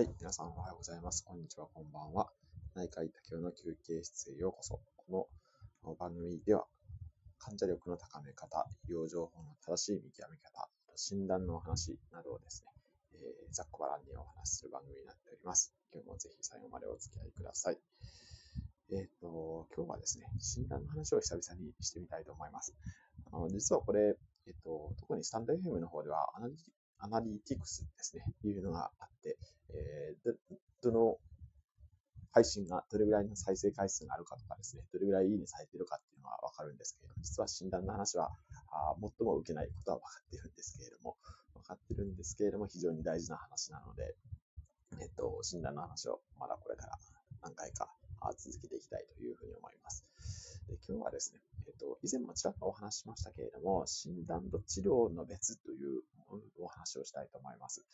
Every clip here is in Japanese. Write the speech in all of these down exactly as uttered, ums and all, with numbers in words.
はい、皆さんおはようございます。こんにちは、こんばんは。内科医竹雄の休憩室へようこそ。この番組では、患者力の高め方、医療情報の正しい見極め方、診断のお話などをですね、えー、ざっくばらんにお話しする番組になっております。今日もぜひ最後までお付き合いください。えっと、今日はですね、診断の話を久々にしてみたいと思います。あの実はこれ、えっと、特にスタンド エフエム の方ではアナリ、アナリティクスですね、いうのがあって、えー、ど、どの配信がどれぐらいの再生回数があるかとかですね、どれぐらいいいねされているかっていうのはわかるんですけれども、実は診断の話はあ最も受けないことはわかっているんですけれども、わかっているんですけれども、非常に大事な話なので、えっと、診断の話をまだこれから何回か続けていきたいというふうに思います。で今日はですね、えっと、以前もちらっとお話ししましたけれども、診断と治療の別というお話をしたいと思います。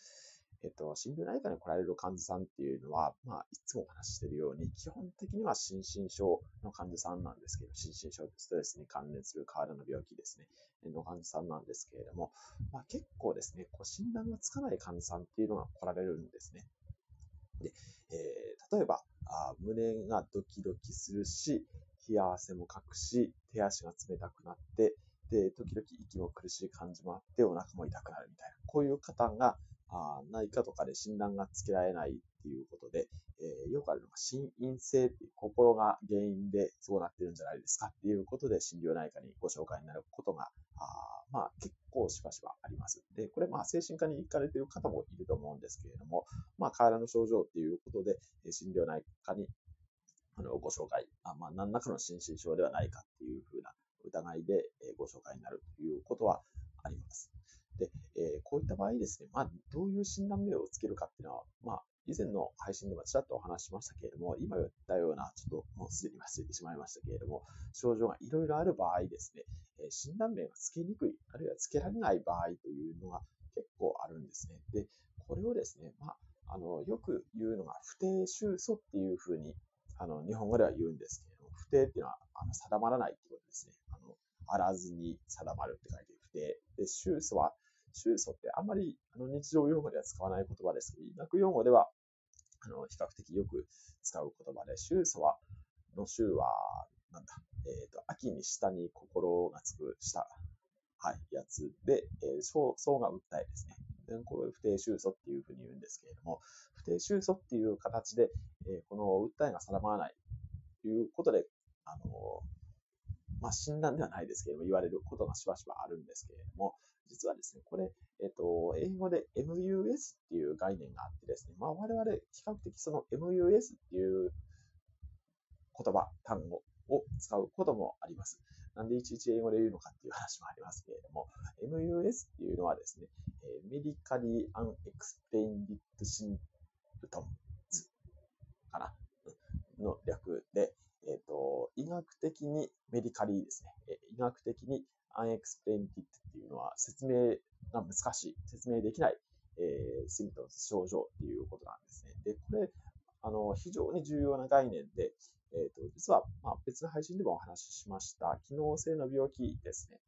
えっと、心療内科に来られる患者さんっていうのは、まあ、いつもお話ししているように、基本的には心身症の患者さんなんですけど、心身症ってストレスに関連する体の病気ですね、の患者さんなんですけれども、まあ、結構ですね、こう診断がつかない患者さんっていうのが来られるんですね。でえー、例えばあ、胸がドキドキするし、冷や汗もかくし、手足が冷たくなって、で時々息も苦しい感じもあって、お腹も痛くなるみたいな、こういう方があ内科とかで診断がつけられないっていうことで、えー、よくあるのが心因性っていう心が原因でそうなってるんじゃないですかっていうことで、心療内科にご紹介になることが、あまあ結構しばしばあります。で、これまあ精神科に行かれている方もいると思うんですけれども、まあ体の症状っていうことで、心療内科にあのご紹介、あまあ何らかの心身症ではないかっていうふうな疑いでご紹介になるということはあります。で、えー、こういった場合ですね、まあ、どういう診断名をつけるかっていうのは、まあ、以前の配信でもちらっとお話ししましたけれども、今言ったような、ちょっともうすでに忘れてしまいましたけれども、症状がいろいろある場合ですね、えー、診断名がつけにくい、あるいはつけられない場合というのが結構あるんですね。で、これをですね、まあ、あの、よく言うのが不定愁訴っていうふうに、あの、日本語では言うんですけれども、不定っていうのはあの定まらないってことですね。あの、あらずに定まるって書いて不定。で、愁訴は、愁訴ってあんまりあの日常用語では使わない言葉ですけど、医学用語ではあの比較的よく使う言葉で、愁訴は、の愁は、なんだ、えっと、秋に下に心がつく下、はい、やつで、えー、そう、そうが訴えですね。でこれ不定愁訴っていうふうに言うんですけれども、不定愁訴っていう形で、えー、この訴えが定まらないということで、あのー、まあ、診断ではないですけれども、言われることがしばしばあるんですけれども、実はですね、これ、えっと、英語で エムユーエス っていう概念があってですね、まあ、我々比較的その エムユーエス っていう言葉、単語を使うこともあります。なんでいちいち英語で言うのかっていう話もありますけれども、エムユーエス っていうのはですね、Medically Unexplained Symptoms かなの略で、えっと、医学的にメディカリーですね。医学的にアンエクスプレインティッドっていうのは説明が難しい、説明できない、えー、シントムス症状っていうことなんですね。で、これ、あの、非常に重要な概念で、えっと、実は、まあ、別の配信でもお話ししました、機能性の病気ですね。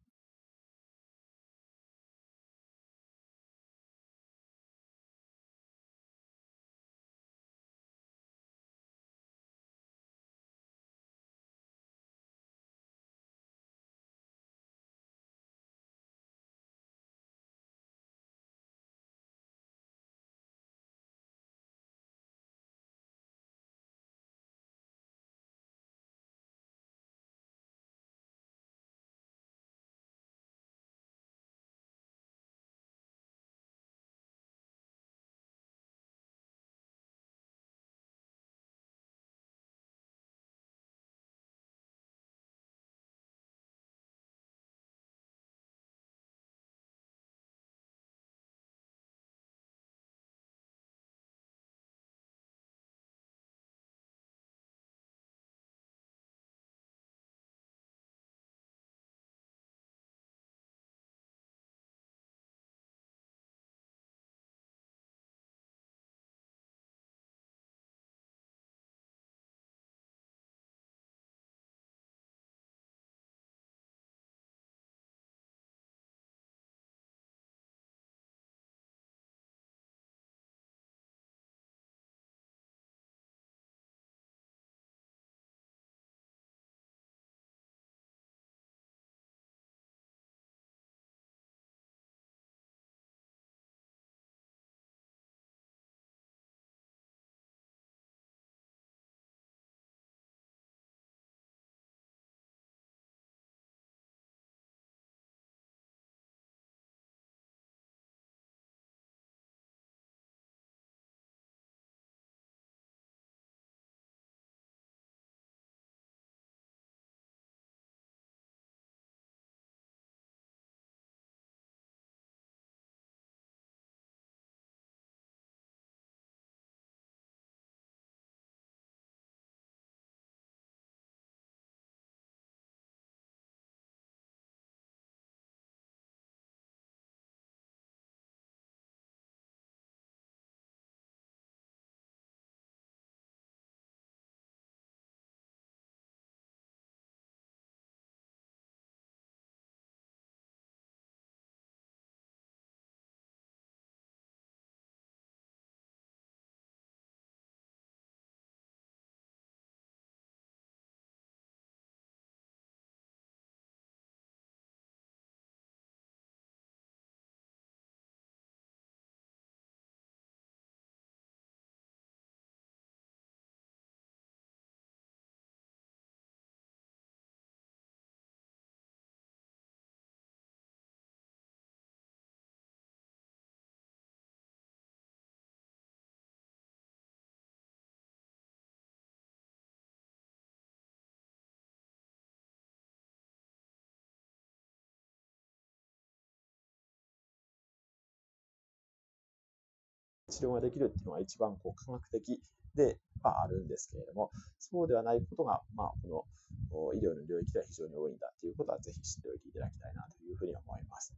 治療ができるっていうのが一番こう科学的で、まあ、あるんですけれども、そうではないことが、まあ、この医療の領域では非常に多いんだということは、ぜひ知っておいていただきたいなというふうに思います。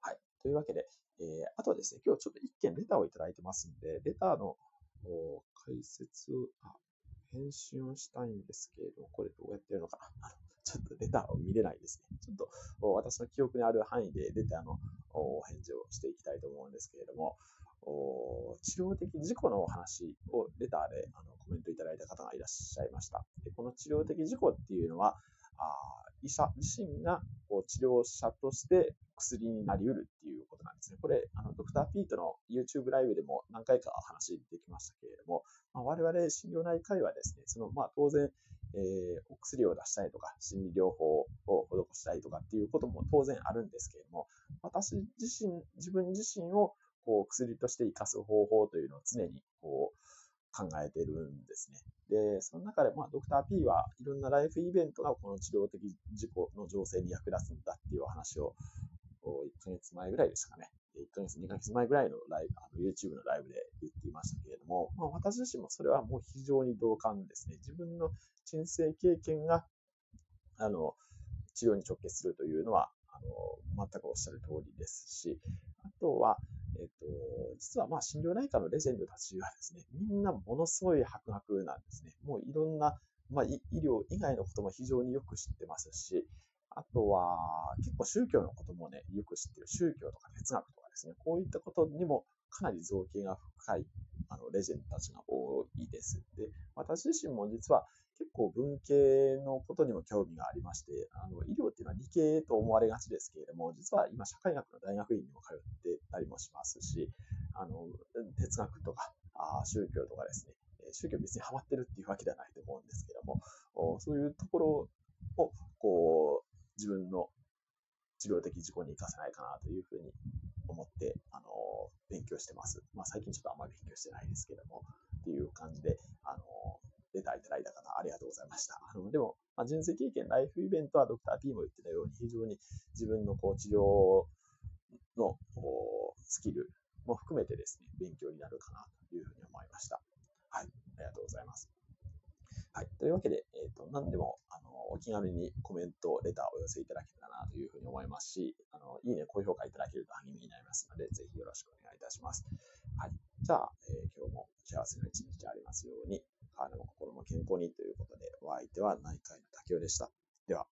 はい。というわけで、えー、あとはですね、今日ちょっと一件レターをいただいてますんで、レターの解説を、あ、返信をしたいんですけれども、これどうやってやるのかな。ちょっとレターを見れないですね。ちょっと私の記憶にある範囲でレターのお返事をしていきたいと思うんですけれども、治療的事故のお話をレターであのコメントいただいた方がいらっしゃいました。で、この治療的事故っていうのは、あ、医者自身が治療者として薬になりうるっていうことなんですね。これ、あのドクターピートの YouTube ライブでも何回か話できましたけれども、まあ、我々心療内科医はですね、そのまあ当然、えー、お薬を出したりとか、心理療法を施したりとかっていうことも当然あるんですけれども、私自身、自分自身をこう薬として生かす方法というのを常にこう考えてるんですね。で、その中で、まあ、ドクター P はいろんなライフイベントがこの治療的事故の情勢に役立つんだっていうお話を、いっかげつまえぐらいでしたかね。いっかげつ、にかげつまえぐらいのライブ、あの YouTube のライブで言っていましたけれども、まあ、私自身もそれはもう非常に同感ですね。自分の人生経験が、あの、治療に直結するというのは、あの、全くおっしゃる通りですし、あとは、えっと、実はまあ、心療内科のレジェンドたちはですね、みんなものすごい博学なんですね。もういろんな、まあ、医療以外のことも非常によく知ってますし、あとは、結構宗教のこともね、よく知ってる宗教とか哲学とかですね、こういったことにもかなり造形が深い、あの、レジェンドたちが多いです。で、私自身も実は結構文系のことにも興味がありまして、あの、医療っていうのは理系と思われがちですけれども、実は今社会学の大学院にも通ってたりもしますし、あの、哲学とか、あ、宗教とかですね、宗教別にハマってるっていうわけではないと思うんですけども、そういうところを、こう、自分の治療的事故に生かせないかなというふうに思って、あの、勉強してます。まあ、最近ちょっとあんまり勉強してないですけども、っていう感じで、あの、レターいただいた方、ありがとうございました。あの、でも、まあ、人生経験、ライフイベントはドクター P も言ってたように、非常に自分のこう治療のこうスキルも含めてですね、勉強になるかなというふうに思いました。はい、ありがとうございます。はい。というわけで、えっと、何でも、あの、お気軽にコメント、レターをお寄せいただけたらなというふうに思いますし、あの、いいね、高評価いただけると励みになりますので、ぜひよろしくお願いいたします。はい。じゃあ、えー、今日も幸せな一日ありますように、体も心も健康にということで、お相手は内科医の竹雄でした。では。